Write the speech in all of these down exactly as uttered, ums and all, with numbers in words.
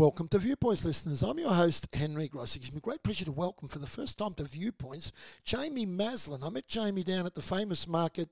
Welcome to Viewpoints, listeners. I'm your host, Henry Gross. It gives me great pleasure to welcome for the first time to Viewpoints, Jamie Maslin. I met Jamie down at the famous market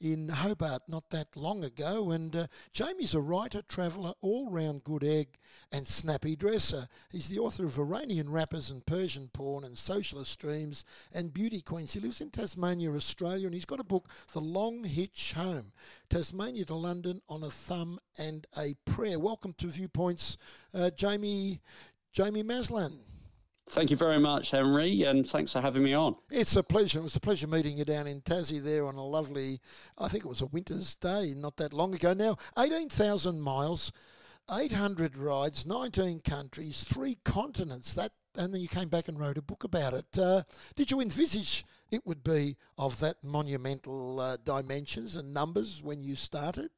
in Hobart not that long ago, and uh, Jamie's a writer, traveller, all-round good egg and snappy dresser. He's the author of Iranian Rappers and Persian Porn and Socialist Dreams and Beauty Queens. He lives in Tasmania, Australia, and he's got a book, The Long Hitch Home, Tasmania to London on a Thumb and a Prayer. Welcome to Viewpoints, uh, Jamie, Jamie Maslin. Thank you very much, Henry, and thanks for having me on. It's a pleasure. It was a pleasure meeting you down in Tassie there on a lovely, I think it was a winter's day not that long ago. Now, eighteen thousand miles, eight hundred rides, nineteen countries, three continents, that, and then you came back and wrote a book about it. Uh, did you envisage it would be of that monumental uh, dimensions and numbers when you started?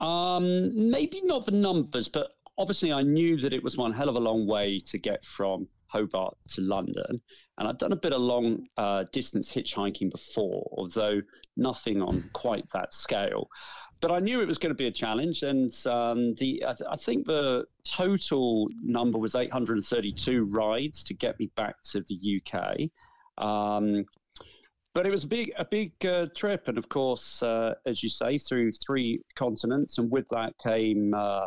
Um, maybe not the numbers, but obviously I knew that it was one hell of a long way to get from Hobart to London, and I'd done a bit of long uh, distance hitchhiking before, although nothing on quite that scale. But I knew it was going to be a challenge, and um, the I, th I think the total number was eight hundred thirty-two rides to get me back to the U K. Um, but it was a big a big uh, trip, and of course, uh, as you say, through three continents, and with that came Uh,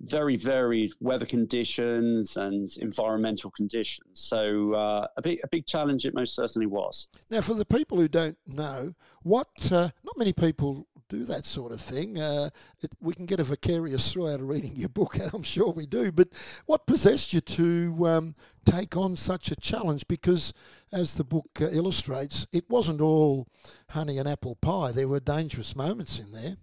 very varied weather conditions and environmental conditions. So uh, a, big, a big challenge it most certainly was. Now, for the people who don't know, what uh, not many people do that sort of thing. Uh, it, we can get a vicarious thrill out of reading your book, and I'm sure we do, but what possessed you to um, take on such a challenge? Because as the book uh, illustrates, it wasn't all honey and apple pie. There were dangerous moments in there.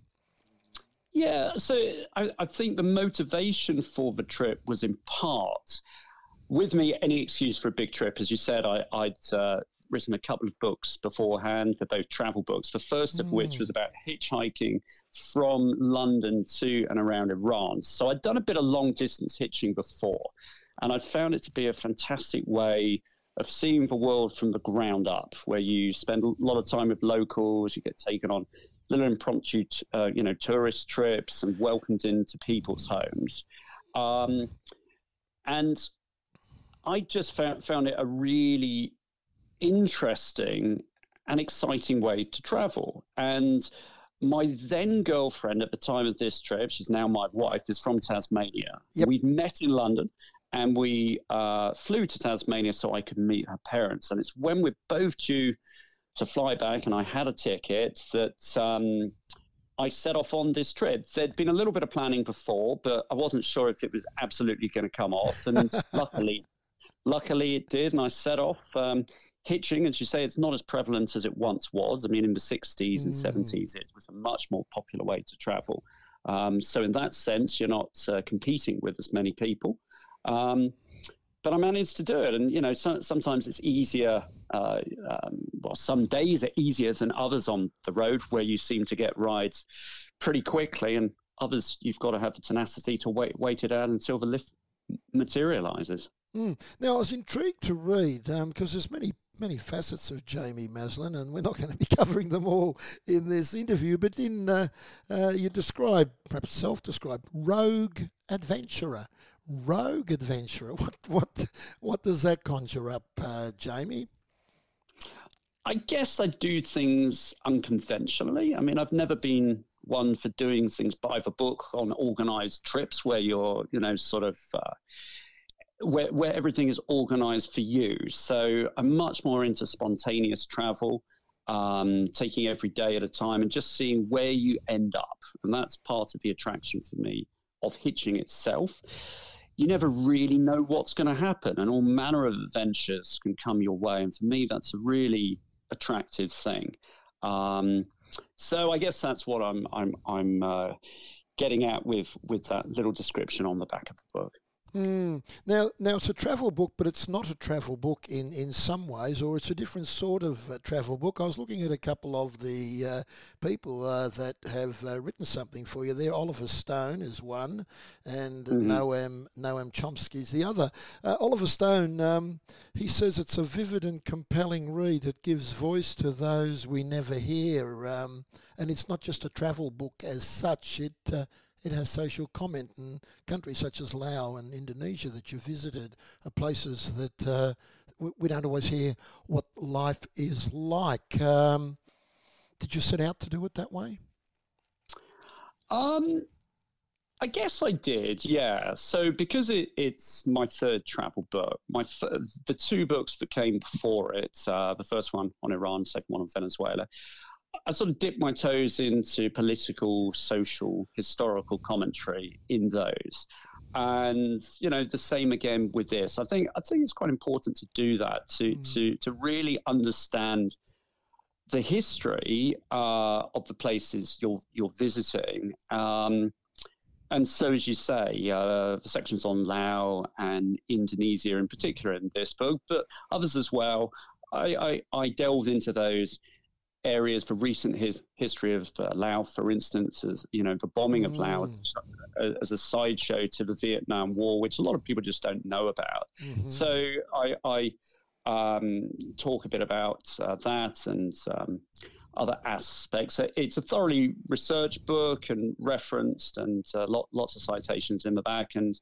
Yeah, so I, I think the motivation for the trip was in part, with me, any excuse for a big trip. As you said, I, I'd uh, written a couple of books beforehand, they're both travel books, the first of mm. which was about hitchhiking from London to and around Iran. So I'd done a bit of long-distance hitching before, and I'd found it to be a fantastic way of seeing the world from the ground up, where you spend a lot of time with locals, you get taken on little impromptu, uh, you know, tourist trips and welcomed into people's homes. Um, and I just found, found it a really interesting and exciting way to travel. And my then girlfriend at the time of this trip, she's now my wife, is from Tasmania. Yep. We'd met in London, and we uh, flew to Tasmania so I could meet her parents. And it's when we're both due to fly back, and I had a ticket, that um, I set off on this trip. There'd been a little bit of planning before, but I wasn't sure if it was absolutely going to come off. And luckily, luckily it did, and I set off. Um, hitching, as you say, it's not as prevalent as it once was. I mean, in the sixties and mm. seventies, it was a much more popular way to travel. Um, so in that sense, you're not uh, competing with as many people. Um, but I managed to do it. And, you know, so, sometimes it's easier, uh, um, well, some days are easier than others on the road, where you seem to get rides pretty quickly, and others you've got to have the tenacity to wait, wait it out until the lift materialises. Mm. Now, I was intrigued to read, because um, there's many many facets of Jamie Maslin, and we're not going to be covering them all in this interview, but in uh, uh, you describe, perhaps self-described, rogue adventurer. Rogue adventurer. What what what does that conjure up, uh, Jamie? I guess I do things unconventionally. I mean, I've never been one for doing things by the book on organised trips where you're, you know, sort of uh, where where everything is organised for you. So I'm much more into spontaneous travel, um, taking every day at a time and just seeing where you end up, and that's part of the attraction for me of hitching itself. You never really know what's going to happen, and all manner of adventures can come your way. And for me, that's a really attractive thing. Um, so I guess that's what I'm I'm I'm uh, getting at with with that little description on the back of the book. Mm. Now, now it's a travel book, but it's not a travel book in, in some ways, or it's a different sort of uh, travel book. I was looking at a couple of the uh, people uh, that have uh, written something for you there. Oliver Stone is one, and mm-hmm. Noam, Noam Chomsky is the other. Uh, Oliver Stone, um, he says it's a vivid and compelling read. It gives voice to those we never hear, um, and it's not just a travel book as such. It uh, it has social comment, and countries such as Laos and Indonesia that you visited are places that uh, we, we don't always hear what life is like. Um, did you set out to do it that way? Um, I guess I did, yeah. So because it, it's my third travel book, my th- the two books that came before it, uh, the first one on Iran, the second one on Venezuela, I sort of dipped my toes into political, social, historical commentary in those. And, you know, the same again with this. I think I think it's quite important to do that, to mm. to, to really understand the history uh, of the places you're you're visiting. Um, and so, as you say, uh, the sections on Laos and Indonesia in particular in this book, but others as well, I, I, I delved into those areas for recent his, history of uh, Laos, for instance, as you know, the bombing mm. of Laos as, as a sideshow to the Vietnam War, which a lot of people just don't know about. Mm-hmm. So I, I um, talk a bit about uh, that and um, other aspects. So it's a thoroughly researched book and referenced, and uh, lot, lots of citations in the back. And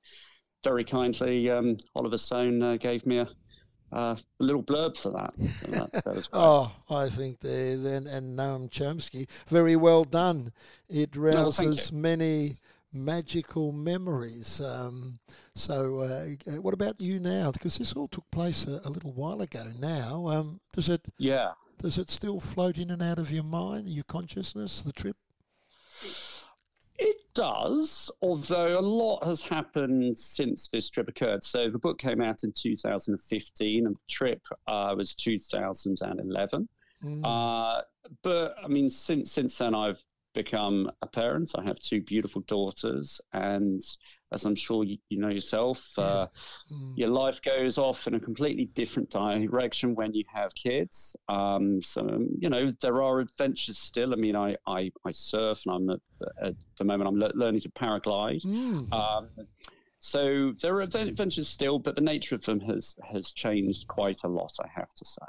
very kindly, um, Oliver Stone uh, gave me a. Uh, a little blurb for that. So that, that oh, I think they then and Noam Chomsky, very well done. It rouses no, many magical memories. Um, so, uh, what about you now? Because this all took place a, a little while ago. Now, um, does it? Yeah. Does it still float in and out of your mind, your consciousness, the trip? It does, although a lot has happened since this trip occurred. So the book came out in two thousand fifteen and the trip uh, was two thousand eleven. Mm. Uh, but, I mean, since since then I've become a parent. I have two beautiful daughters, and as I'm sure you, you know yourself, uh, mm. your life goes off in a completely different direction when you have kids. Um, so, you know, there are adventures still. I mean, I, I, I surf, and I'm at, at the moment I'm le- learning to paraglide. Mm. Um, so there are adventures still, but the nature of them has, has changed quite a lot, I have to say.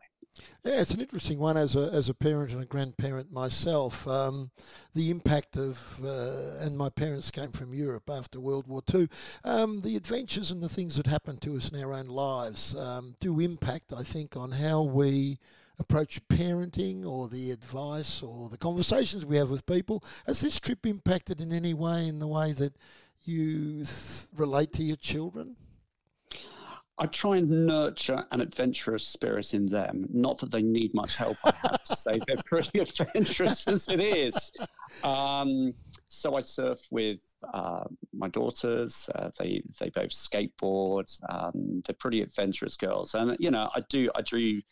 Yeah, it's an interesting one as a as a parent and a grandparent myself. Um, the impact of, uh, and my parents came from Europe after World War Two, um, the adventures and the things that happen to us in our own lives um, do impact, I think, on how we approach parenting or the advice or the conversations we have with people. Has this trip impacted in any way in the way that you th- relate to your children? I try and nurture an adventurous spirit in them. Not that they need much help, I have to say. They're pretty adventurous as it is. Um, so I surf with uh, my daughters. Uh, they they both skateboard. Um, they're pretty adventurous girls, and you know I do I do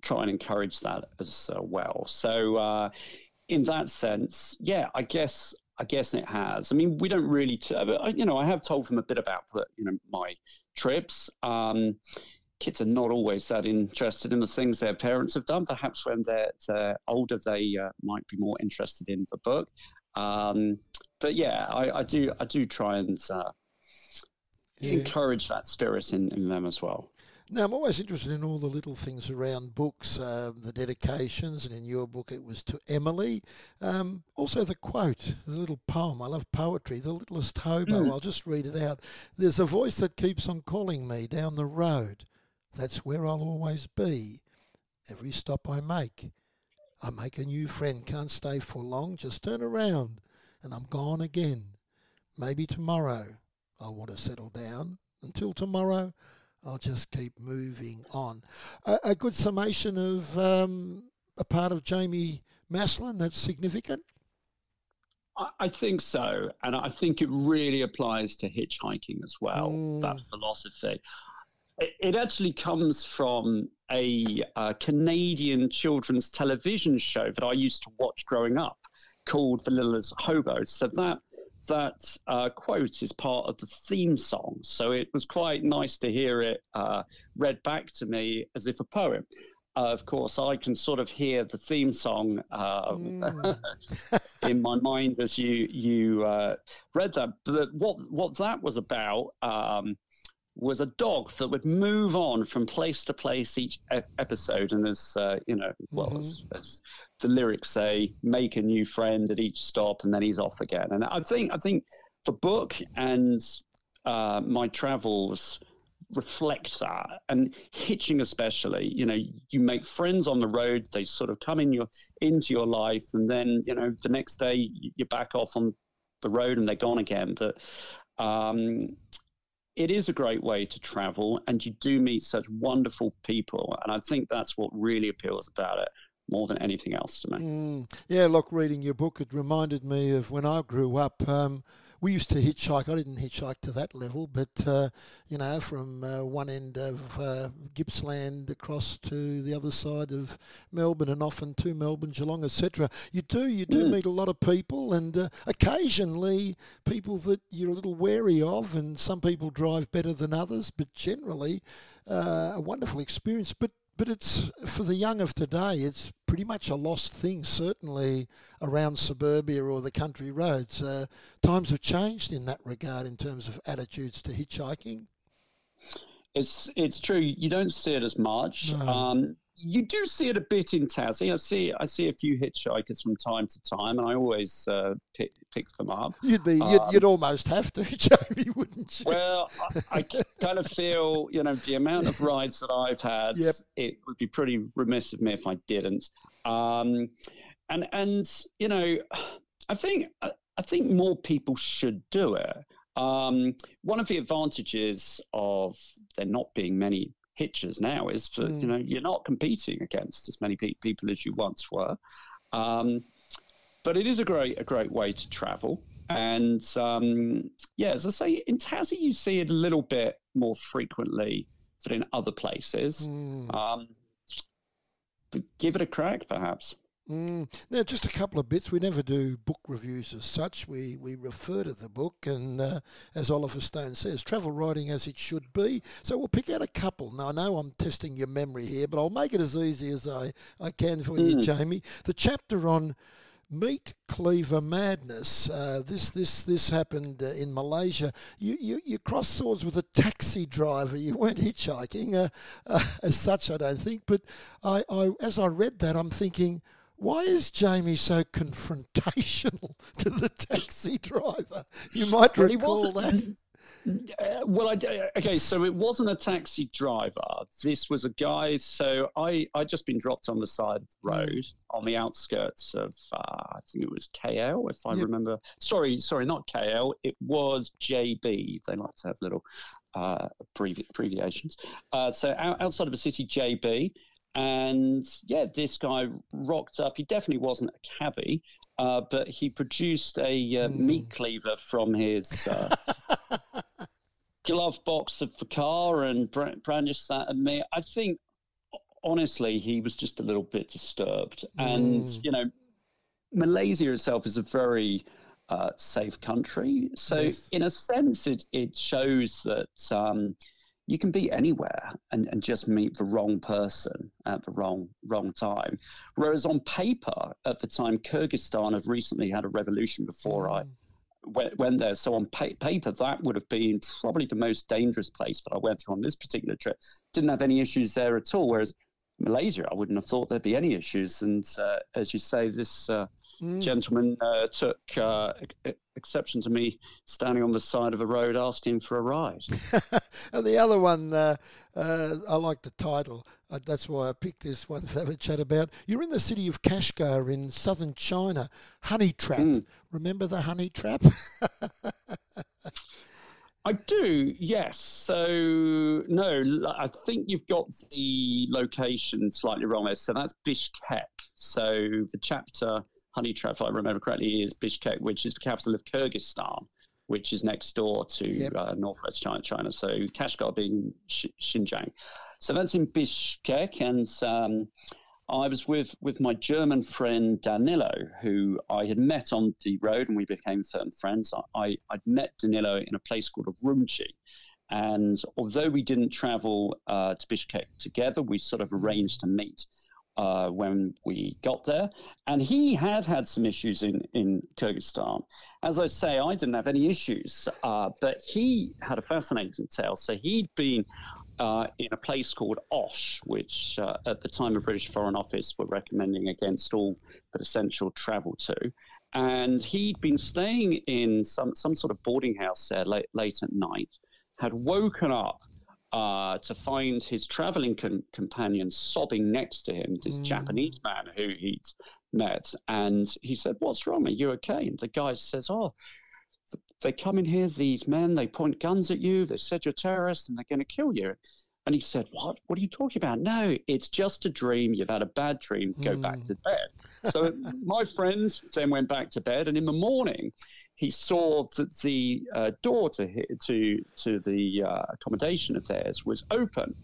try and encourage that as uh, well. So uh, in that sense, yeah, I guess I guess it has. I mean, we don't really, t- you know, I have told them a bit about the, you know my. trips. Um, kids are not always that interested in the things their parents have done. Perhaps when they're, they're older, they uh, might be more interested in the book. Um, but yeah, I, I do. I do try and uh, yeah. encourage that spirit in, in them as well. Now, I'm always interested in all the little things around books, uh, the dedications, and in your book it was to Emily. Um, also the quote, the little poem. I love poetry. The Littlest Hobo. Mm. I'll just read it out. There's a voice that keeps on calling me down the road. That's where I'll always be. Every stop I make, I make a new friend. Can't stay for long. Just turn around and I'm gone again. Maybe tomorrow I'll want to settle down. Until tomorrow, I'll just keep moving on. A, a good summation of um, a part of Jamie Maslin that's significant? I, I think so. And I think it really applies to hitchhiking as well, mm. that philosophy. It, it actually comes from a uh, Canadian children's television show that I used to watch growing up called The Littlest Hobo. So that... That uh, quote is part of the theme song, so it was quite nice to hear it uh, read back to me as if a poem. Uh, of course, I can sort of hear the theme song uh, mm. in my mind as you you uh, read that. But what what that was about um, was a dog that would move on from place to place each e- episode. And as, uh, you know, well, mm-hmm. as, as the lyrics say, make a new friend at each stop, and then he's off again. And I think, I think the book and uh, my travels reflect that. And hitching especially, you know, you make friends on the road, they sort of come in your into your life, and then, you know, the next day you're back off on the road and they're gone again. But um it is a great way to travel, and you do meet such wonderful people, and I think that's what really appeals about it more than anything else to me. Mm. Yeah, look, reading your book, it reminded me of when I grew up. um We used to hitchhike. I didn't hitchhike to that level, but, uh, you know, from uh, one end of uh, Gippsland across to the other side of Melbourne, and often to Melbourne, Geelong, et cetera. You do, you do mm. meet a lot of people, and uh, occasionally people that you're a little wary of, and some people drive better than others, but generally uh, a wonderful experience. But But it's, for the young of today, it's pretty much a lost thing, certainly around suburbia or the country roads. Uh, times have changed in that regard in terms of attitudes to hitchhiking. It's it's true. You don't see it as much. No. Um, you do see it a bit in Tassie. I see I see a few hitchhikers from time to time, and I always uh, pick pick them up. You'd be um, you'd, you'd almost have to, Jamie, wouldn't you? Well, I, I kind of feel, you know, the amount of rides that I've had, yep. it would be pretty remiss of me if I didn't. Um, and and you know, I think I, I think more people should do it. Um, one of the advantages of there not being many hitchers now is for mm. you know, you're not competing against as many pe- people as you once were, um but it is a great a great way to travel. And um yeah, as I say, in Tassie you see it a little bit more frequently than in other places. mm. Um but give it a crack, perhaps. Mm. Now, just a couple of bits. We never do book reviews as such. We we refer to the book, and uh, as Oliver Stone says, travel writing as it should be. So we'll pick out a couple. Now, I know I'm testing your memory here, but I'll make it as easy as I, I can for mm. you, Jamie. The chapter on meat cleaver madness. Uh, this this this happened uh, in Malaysia. You, you you crossed swords with a taxi driver. You weren't hitchhiking uh, uh, as such, I don't think. But I, I as I read that, I'm thinking, why is Jamie so confrontational to the taxi driver? You might well, recall that. Uh, well, I, okay, so it wasn't a taxi driver. This was a guy. So I, I'd just been dropped on the side of the road on the outskirts of, uh, I think it was K L, if I yep. remember. Sorry, sorry, not K L. It was J B. They like to have little uh, abbrevi- abbreviations. Uh, so out, outside of the city, J B. And yeah, this guy rocked up. He definitely wasn't a cabbie, uh, but he produced a uh, mm. meat cleaver from his uh, glove box of the car and brandished that at me. I think, honestly, he was just a little bit disturbed. Mm. And, you know, Malaysia itself is a very uh, safe country. So yes. in a sense, it, it shows that... Um, you can be anywhere and, and just meet the wrong person at the wrong wrong time. Whereas on paper, at the time, Kyrgyzstan had recently had a revolution before mm. I went, went there. So on pa- paper, that would have been probably the most dangerous place that I went through on this particular trip. Didn't have any issues there at all. Whereas Malaysia, I wouldn't have thought there'd be any issues. And uh, as you say, this uh, mm. gentleman uh, took uh, exception to me standing on the side of a road asking for a ride. And the other one, uh, uh, I like the title. Uh, that's why I picked this one to have a chat about. You're in the city of Kashgar in southern China. Honey trap. Mm. Remember the honey trap? I do, yes. So, no, I think you've got the location slightly wrong there. So that's Bishkek. So the chapter, Honey Trap, if I remember correctly, is Bishkek, which is the capital of Kyrgyzstan, which is next door to yep. uh, northwest China, China. So Kashgar being Sh- Xinjiang. So that's in Bishkek. And um, I was with, with my German friend Danilo, who I had met on the road, and we became firm friends. I, I'd met Danilo in a place called Urumqi. And although we didn't travel uh, to Bishkek together, we sort of arranged to meet. uh, when we got there. And he had had some issues in, in Kyrgyzstan. As I say, I didn't have any issues, uh, but he had a fascinating tale. So he'd been uh, in a place called Osh, which uh, at the time the British Foreign Office were recommending against all but essential travel to. And he'd been staying in some, some sort of boarding house there late, late at night, had woken up uh, to find his traveling com- companion sobbing next to him, this mm. Japanese man who he'd met. And he said, "What's wrong? Are you okay?" And the guy says, "Oh, th- they come in here, these men, they point guns at you, they said you're terrorists and they're going to kill you." And he said, "What? What are you talking about? No, it's just a dream. You've had a bad dream. Go mm. back to bed." So my friends then went back to bed, and in the morning, he saw that the uh, door to to to the uh, accommodation of theirs was open.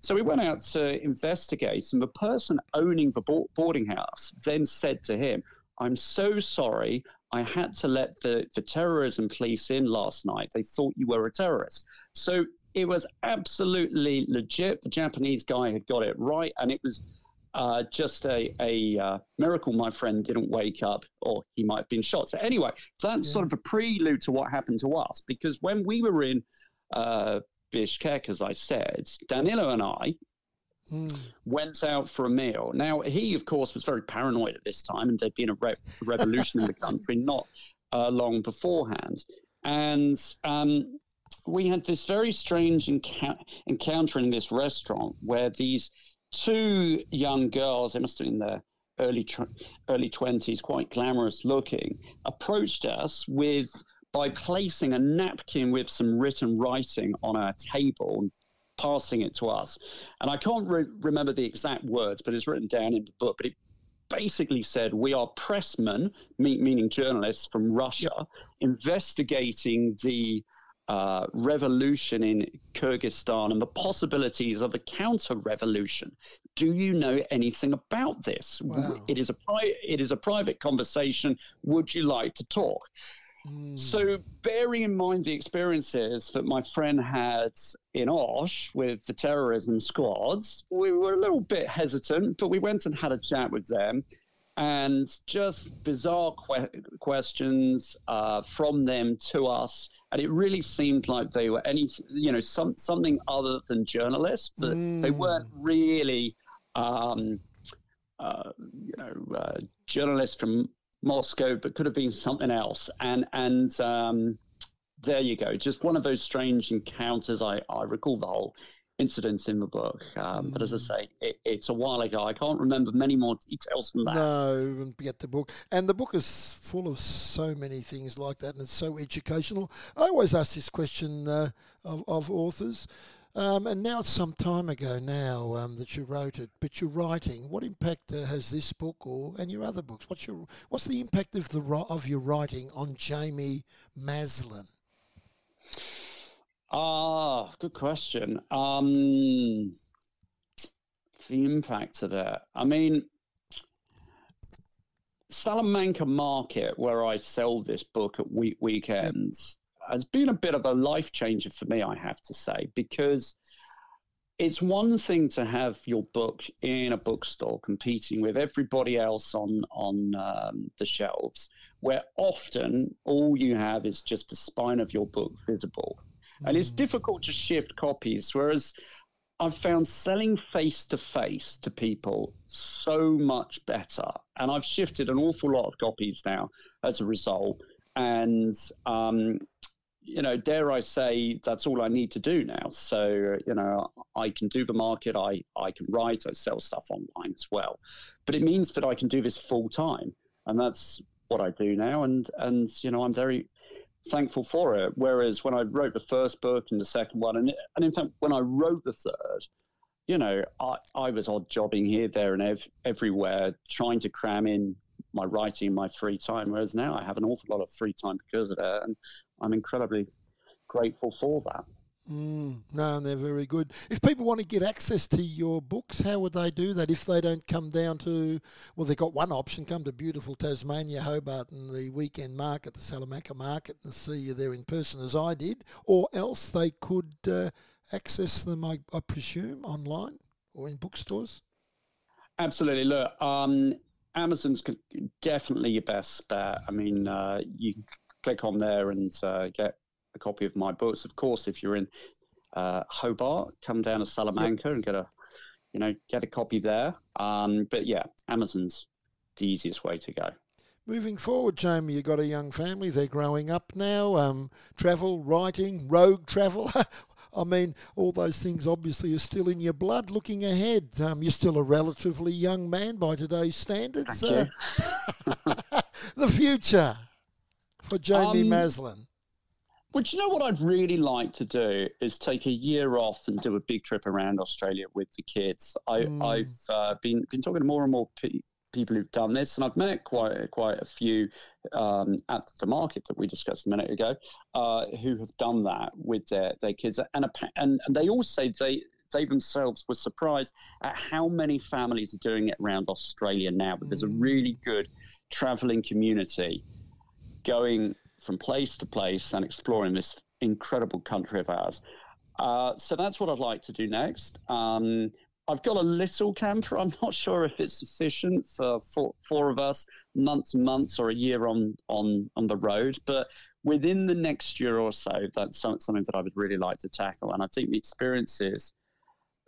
So we went out to investigate, and the person owning the boarding house then said to him, "I'm so sorry. I had to let the, the terrorism police in last night. They thought you were a terrorist." So it was absolutely legit. The Japanese guy had got it right, and it was uh, just a, a uh, miracle my friend didn't wake up, or he might have been shot. So anyway, that's yeah. sort of a prelude to what happened to us, because when we were in uh, Bishkek, as I said, Danilo and I mm. went out for a meal. Now, he, of course, was very paranoid at this time, and there'd been a re- revolution in the country not uh, long beforehand. And Um, we had this very strange encou- encounter in this restaurant where these two young girls, they must have been in their early tr- early twenties, quite glamorous looking, approached us with by placing a napkin with some written writing on our table and passing it to us. And I can't re- remember the exact words, but it's written down in the book. But it basically said, "We are pressmen," me- meaning journalists from Russia, investigating the Uh, revolution in Kyrgyzstan and the possibilities of a counter-revolution. Do you know anything about this? Wow. It is a pri- it is a private conversation. Would you like to talk? Mm. So bearing in mind the experiences that my friend had in Osh with the terrorism squads, we were a little bit hesitant, but we went and had a chat with them. And just bizarre que- questions uh, from them to us, and it really seemed like they were any, you know, some something other than journalists. That mm. they weren't really, um, uh, you know, uh, journalists from Moscow, but could have been something else. And and um, there you go, just one of those strange encounters. I, I recall the whole incidents in the book, um, mm. but as I say, it, it's a while ago. I can't remember many more details from that. No, get the book, and the book is full of so many things like that, and it's so educational. I always ask this question uh, of, of authors, um, and now it's some time ago now um, that you wrote it, but you're writing. What impact uh, has this book, or and your other books? What's your what's the impact of the of your writing on Jamie Maslin? Ah, good question. Um, the impact of it. I mean, Salamanca Market, where I sell this book at week- weekends, yep. has been a bit of a life changer for me, I have to say, because it's one thing to have your book in a bookstore competing with everybody else on, on um, the shelves, where often all you have is just the spine of your book visible. And it's difficult to shift copies, whereas I've found selling face-to-face to people so much better. And I've shifted an awful lot of copies now as a result. And, um, you know, dare I say, that's all I need to do now. So, you know, I can do the market, I, I can write, I sell stuff online as well. But it means that I can do this full-time. And that's what I do now. And, and you know, I'm very thankful for it. Whereas when I wrote the first book and the second one, and, and in fact, when I wrote the third, you know, I, I was odd jobbing here, there, and ev- everywhere, trying to cram in my writing in my free time. Whereas now I have an awful lot of free time because of it, and I'm incredibly grateful for that. Mm, no, and they're very good. If people want to get access to your books, how would they do that if they don't come down to, well, they've got one option, come to beautiful Tasmania, Hobart, and the weekend market, the Salamanca market, and see you there in person as I did, or else they could uh, access them, I, I presume, online or in bookstores? Absolutely. Look, um, Amazon's definitely your best bet. I mean, uh, you can click on there and uh, get a copy of my books. Of course, if you're in uh, Hobart, come down to Salamanca and get a, you know, get a copy there. Um, but yeah, Amazon's the easiest way to go. Moving forward, Jamie, you've got a young family. They're growing up now. Um, travel, writing, rogue travel. I mean, all those things obviously are still in your blood. Looking ahead, um, you're still a relatively young man by today's standards. Uh, the future for Jamie um, Maslin. Well, do you know what I'd really like to do is take a year off and do a big trip around Australia with the kids. I, mm. I've uh, been been talking to more and more people. people who've done this, and I've met quite quite a few um, at the market that we discussed a minute ago, uh, who have done that with their, their kids, and, a, and and they all say they they themselves were surprised at how many families are doing it around Australia now. But there's a really good travelling community going from place to place and exploring this incredible country of ours. Uh, so that's what I'd like to do next. Um, I've got a little camper. I'm not sure if it's sufficient for four, four of us, months and months or a year on, on, on the road. But within the next year or so, that's something that I would really like to tackle. And I think the experiences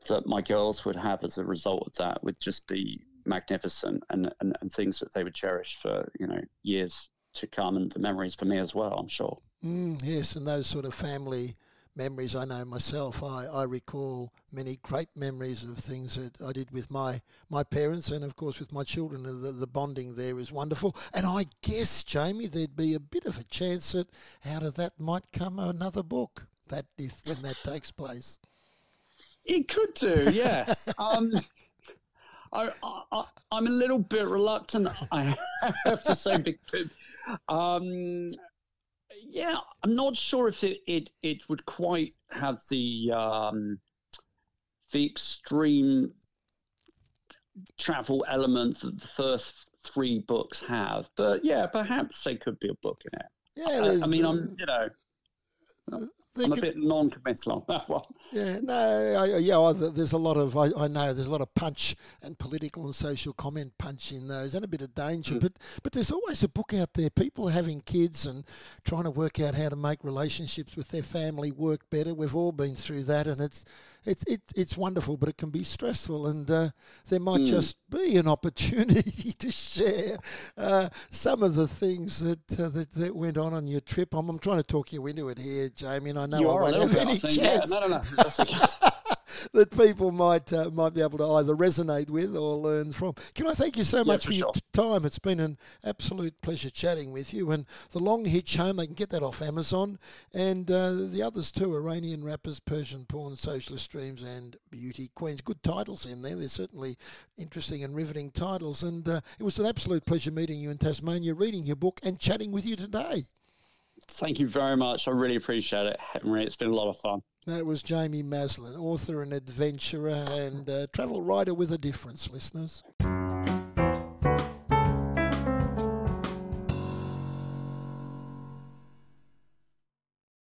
that my girls would have as a result of that would just be magnificent, and, and, and things that they would cherish for, you know, years to come, and the memories for me as well, I'm sure. Mm, yes, and those sort of family memories. I know myself, I, I recall many great memories of things that I did with my, my parents and, of course, with my children. The, the bonding there is wonderful. And I guess, Jamie, there'd be a bit of a chance that out of that might come another book, that if when that takes place. It could do, yes. um, I, I, I'm a little bit reluctant, I have to say, because... Um, Yeah, I'm not sure if it, it, it would quite have the um, the extreme travel element that the first three books have, but yeah, perhaps there could be a book in it. Yeah, I, I mean, I'm you know, I'm a could, bit non-committal on that one. Yeah, no, I, yeah, there's a lot of I, I know there's a lot of punch and political and social comment punch in those, and a bit of danger. Mm. But but there's always a book out there. People having kids and trying to work out how to make relationships with their family work better. We've all been through that, and it's it's it's, it's wonderful, but it can be stressful. And uh, there might mm. just be an opportunity to share uh, some of the things that, uh, that that went on on your trip. I'm I'm trying to talk you into it here, Jamie. I know you I won't have any chance yeah, no, no, no. that people might uh, might be able to either resonate with or learn from. Can I thank you so yeah, much for, for sure. your time? It's been an absolute pleasure chatting with you. And The Long Hitch Home, they can get that off Amazon. And uh, the others too, Iranian Rappers, Persian Porn, Socialist Dreams and Beauty Queens. Good titles in there. They're certainly interesting and riveting titles. And uh, it was an absolute pleasure meeting you in Tasmania, reading your book and chatting with you today. Thank you very much. I really appreciate it, Henry. It's been a lot of fun. That was Jamie Maslin, author and adventurer and uh, travel writer with a difference, listeners.